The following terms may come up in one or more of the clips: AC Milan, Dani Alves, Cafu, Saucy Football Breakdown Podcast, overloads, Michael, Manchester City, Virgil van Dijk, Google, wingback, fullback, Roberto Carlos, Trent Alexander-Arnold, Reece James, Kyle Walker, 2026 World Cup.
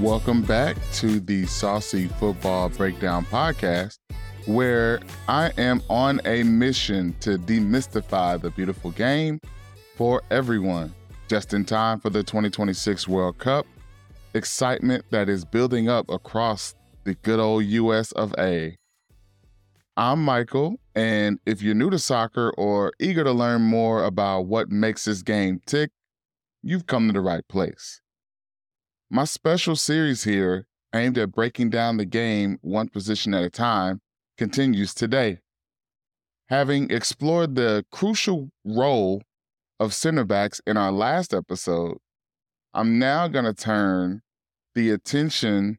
Welcome back to the Saucy Football Breakdown Podcast, where I am on a mission to demystify the beautiful game for everyone, just in time for the 2026 World Cup. Excitement that is building up across the good old US of A. I'm Michael, and if you're new to soccer or eager to learn more about what makes this game tick, you've come to the right place. My special series here, aimed at breaking down the game one position at a time, continues today. Having explored the crucial role of center backs in our last episode, I'm now going to turn the attention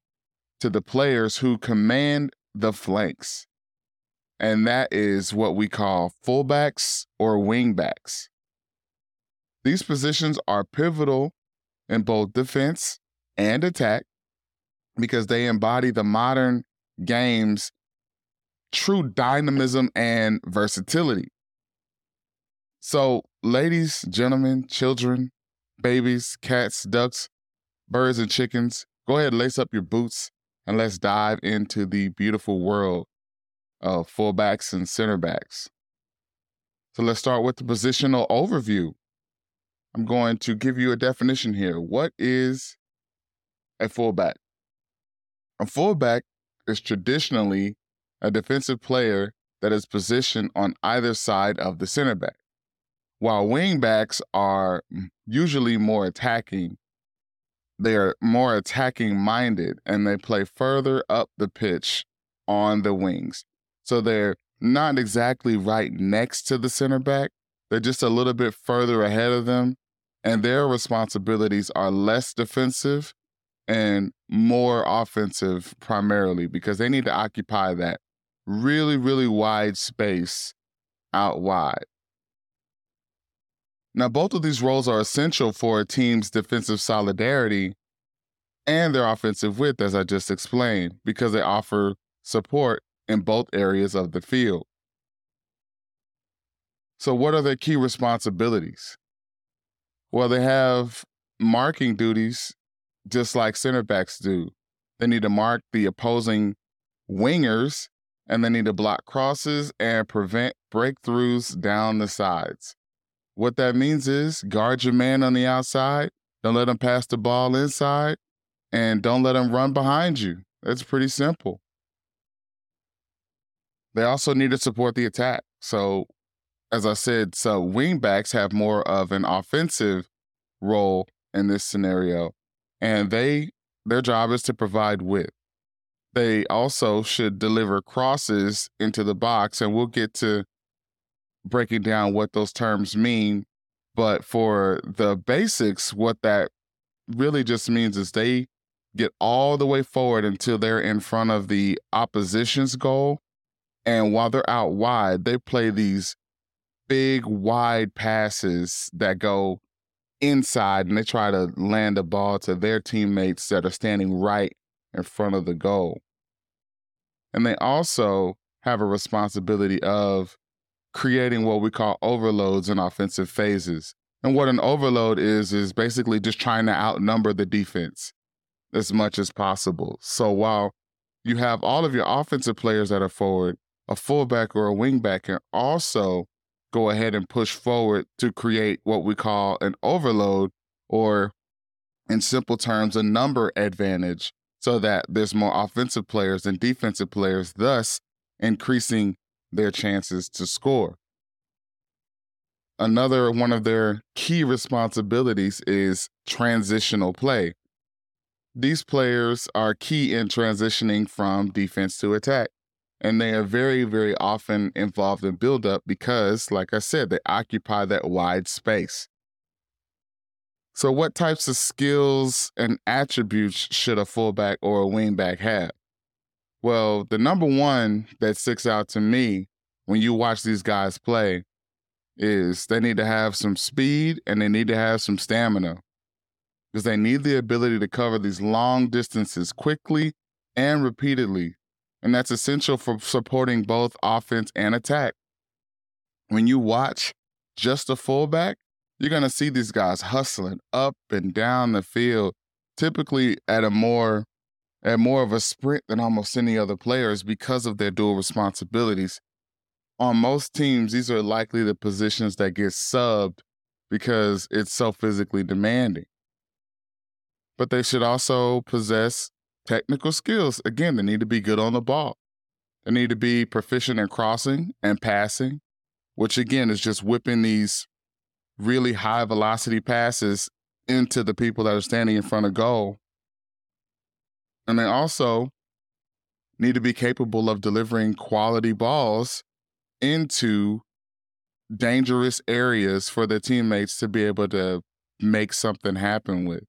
to the players who command the flanks. And that is what we call fullbacks or wingbacks. These positions are pivotal in both defense and attack because they embody the modern game's true dynamism and versatility. So, ladies, gentlemen, children, babies, cats, ducks, birds, and chickens, go ahead and lace up your boots and let's dive into the beautiful world of fullbacks and center backs. So let's start with the positional overview. I'm going to give you a definition here. What is a fullback? A fullback is traditionally a defensive player that is positioned on either side of the center back, while wingbacks are usually more attacking. They are more attacking-minded, and they play further up the pitch on the wings. So they're not exactly right next to the center back. They're just a little bit further ahead of them, and their responsibilities are less defensive and more offensive primarily because they need to occupy that really, really wide space out wide. Now, both of these roles are essential for a team's defensive solidarity and their offensive width, as I just explained, because they offer support in both areas of the field. So what are their key responsibilities? Well, they have marking duties just like center backs do. They need to mark the opposing wingers, and they need to block crosses and prevent breakthroughs down the sides. What that means is guard your man on the outside, don't let him pass the ball inside, and don't let him run behind you. That's pretty simple. They also need to support the attack. So, as I said, wingbacks have more of an offensive role in this scenario, and their job is to provide width. They also should deliver crosses into the box, and we'll get to breaking down what those terms mean. But for the basics, what that really just means is they get all the way forward until they're in front of the opposition's goal. And while they're out wide, they play these big, wide passes that go inside, and they try to land the ball to their teammates that are standing right in front of the goal. And they also have a responsibility of creating what we call overloads in offensive phases. And what an overload is basically just trying to outnumber the defense as much as possible. So while you have all of your offensive players that are forward, a fullback or a wingback can also go ahead and push forward to create what we call an overload, or in simple terms, a number advantage, so that there's more offensive players than defensive players, thus increasing their chances to score. Another one of their key responsibilities is transitional play. These players are key in transitioning from defense to attack, and they are very, very often involved in buildup because, like I said, they occupy that wide space. So what types of skills and attributes should a fullback or a wingback have? Well, the number one that sticks out to me when you watch these guys play is they need to have some speed and they need to have some stamina, because they need the ability to cover these long distances quickly and repeatedly. And that's essential for supporting both offense and attack. When you watch just a fullback, you're going to see these guys hustling up and down the field, typically at more of a sprint than almost any other players because of their dual responsibilities. On most teams, these are likely the positions that get subbed because it's so physically demanding. But they should also possess technical skills. Again, they need to be good on the ball. They need to be proficient in crossing and passing, which again is just whipping these really high velocity passes into the people that are standing in front of goal. And they also need to be capable of delivering quality balls into dangerous areas for their teammates to be able to make something happen with.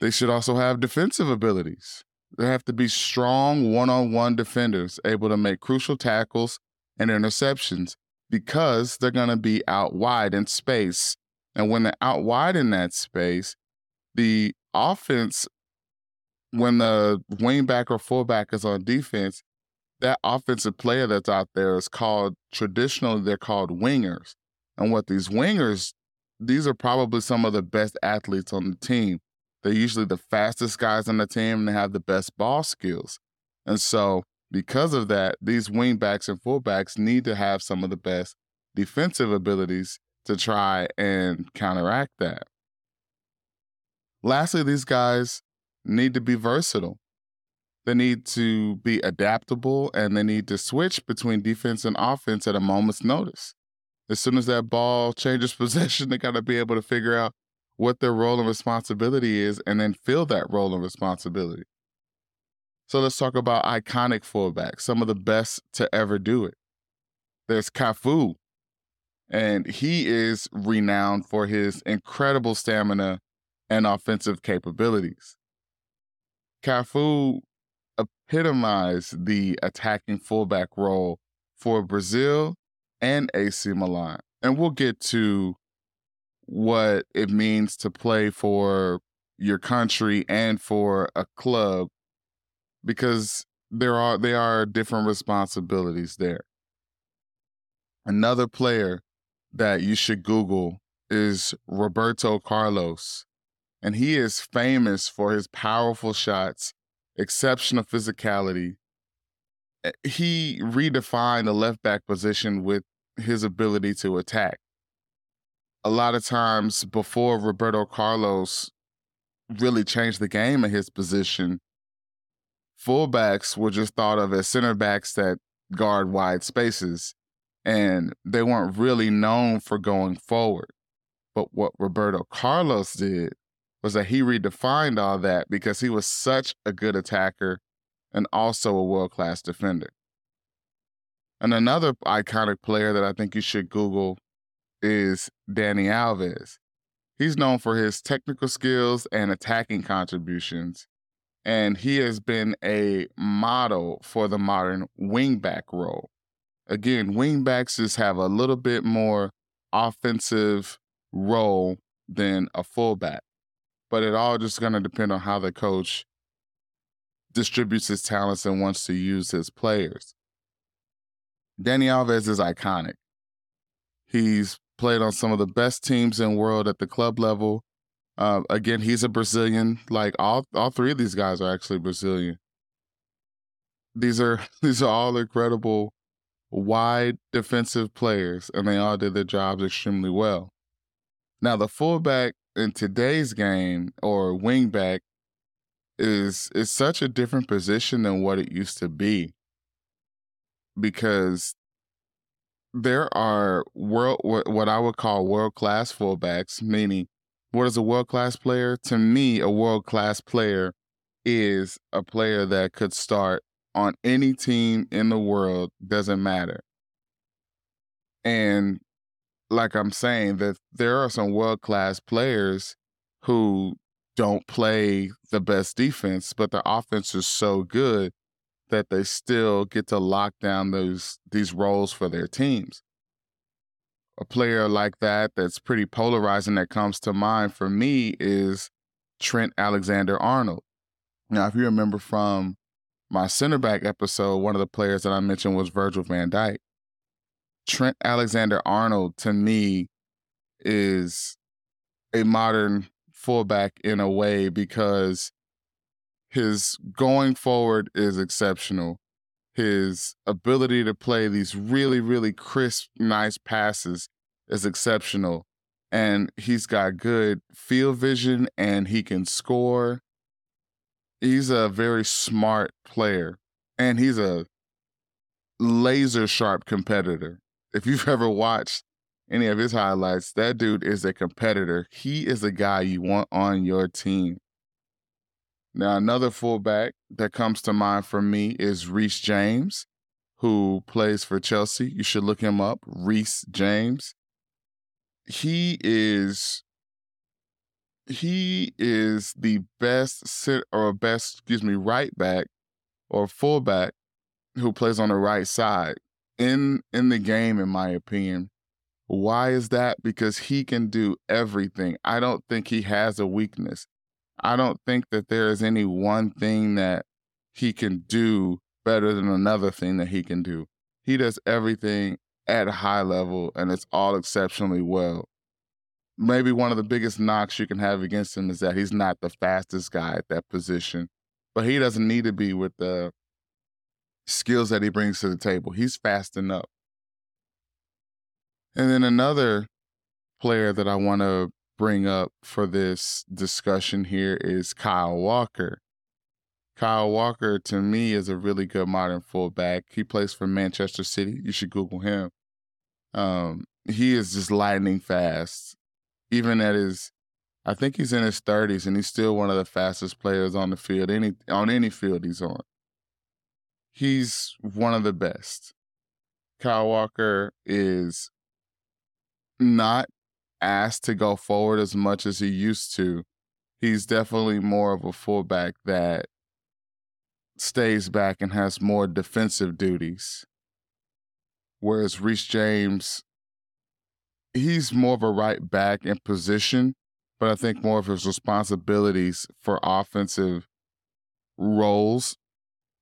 They should also have defensive abilities. They have to be strong one-on-one defenders, able to make crucial tackles and interceptions because they're going to be out wide in space. And when they're out wide in that space, the offense, when the wingback or fullback is on defense, that offensive player that's out there is called, traditionally, they're called wingers. And what these wingers, these are probably some of the best athletes on the team. They're usually the fastest guys on the team, and they have the best ball skills. And so because of that, these wingbacks and fullbacks need to have some of the best defensive abilities to try and counteract that. Lastly, these guys need to be versatile. They need to be adaptable, and they need to switch between defense and offense at a moment's notice. As soon as that ball changes possession, they got to be able to figure out what their role and responsibility is, and then fill that role and responsibility. So let's talk about iconic fullbacks, some of the best to ever do it. There's Cafu, and he is renowned for his incredible stamina and offensive capabilities. Cafu epitomized the attacking fullback role for Brazil and AC Milan. And we'll get to what it means to play for your country and for a club, because there are different responsibilities there. Another player that you should Google is Roberto Carlos, and he is famous for his powerful shots, exceptional physicality. He redefined the left back position with his ability to attack. A lot of times before Roberto Carlos really changed the game in his position, fullbacks were just thought of as center backs that guard wide spaces, and they weren't really known for going forward. But what Roberto Carlos did was that he redefined all that because he was such a good attacker and also a world-class defender. And another iconic player that I think you should Google is Dani Alves. He's known for his technical skills and attacking contributions, and he has been a model for the modern wingback role. Again, wingbacks just have a little bit more offensive role than a fullback, but it all just going to depend on how the coach distributes his talents and wants to use his players. Dani Alves is iconic. He's played on some of the best teams in the world at the club level. Again, he's a Brazilian. Like all three of these guys are actually Brazilian. These are all incredible wide defensive players, and they all did their jobs extremely well. Now, the fullback in today's game, or wingback, is such a different position than what it used to be, because there are what I would call world-class fullbacks, meaning what is a world-class player? To me, a world-class player is a player that could start on any team in the world, doesn't matter. And like I'm saying, that there are some world-class players who don't play the best defense, but their offense is so good that they still get to lock down these roles for their teams. A player like that that's pretty polarizing that comes to mind for me is Trent Alexander-Arnold. Now, if you remember from my center back episode, one of the players that I mentioned was Virgil van Dijk. Trent Alexander-Arnold, to me, is a modern fullback in a way because his going forward is exceptional. His ability to play these really, really crisp, nice passes is exceptional. And he's got good field vision and he can score. He's a very smart player and he's a laser sharp competitor. If you've ever watched any of his highlights, that dude is a competitor. He is a guy you want on your team. Now, another fullback that comes to mind for me is Reece James, who plays for Chelsea. You should look him up, Reece James. He is the best right back or fullback who plays on the right side in the game, in my opinion. Why is that? Because he can do everything. I don't think he has a weakness. I don't think that there is any one thing that he can do better than another thing that he can do. He does everything at a high level, and it's all exceptionally well. Maybe one of the biggest knocks you can have against him is that he's not the fastest guy at that position, but he doesn't need to be with the skills that he brings to the table. He's fast enough. And then another player that I want to bring up for this discussion here is Kyle Walker. Kyle Walker, to me, is a really good modern fullback. He plays for Manchester City. You should Google him. He is just lightning fast. Even at his, I think he's in his 30s, and he's still one of the fastest players on the field, on any field he's on. He's one of the best. Kyle Walker is not asked to go forward as much as he used to. He's definitely more of a fullback that stays back and has more defensive duties. Whereas Reece James, he's more of a right back in position, but I think more of his responsibilities for offensive roles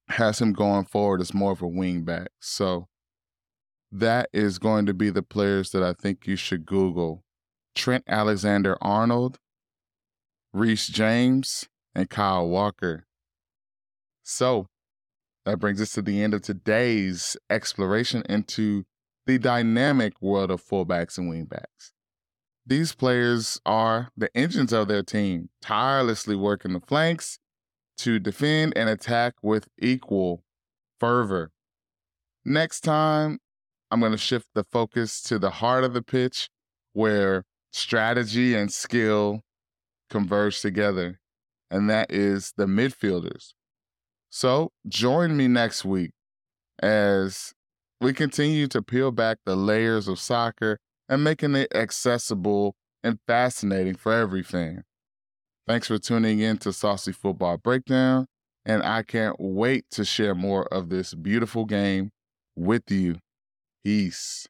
has him going forward as more of a wing back. So that is going to be the players that I think you should Google. Trent Alexander-Arnold, Reece James, and Kyle Walker. So that brings us to the end of today's exploration into the dynamic world of fullbacks and wingbacks. These players are the engines of their team, tirelessly working the flanks to defend and attack with equal fervor. Next time, I'm going to shift the focus to the heart of the pitch where strategy and skill converge together, and that is the midfielders. So join me next week as we continue to peel back the layers of soccer and making it accessible and fascinating for every fan. Thanks for tuning in to Saucy Football Breakdown, and I can't wait to share more of this beautiful game with you. Peace.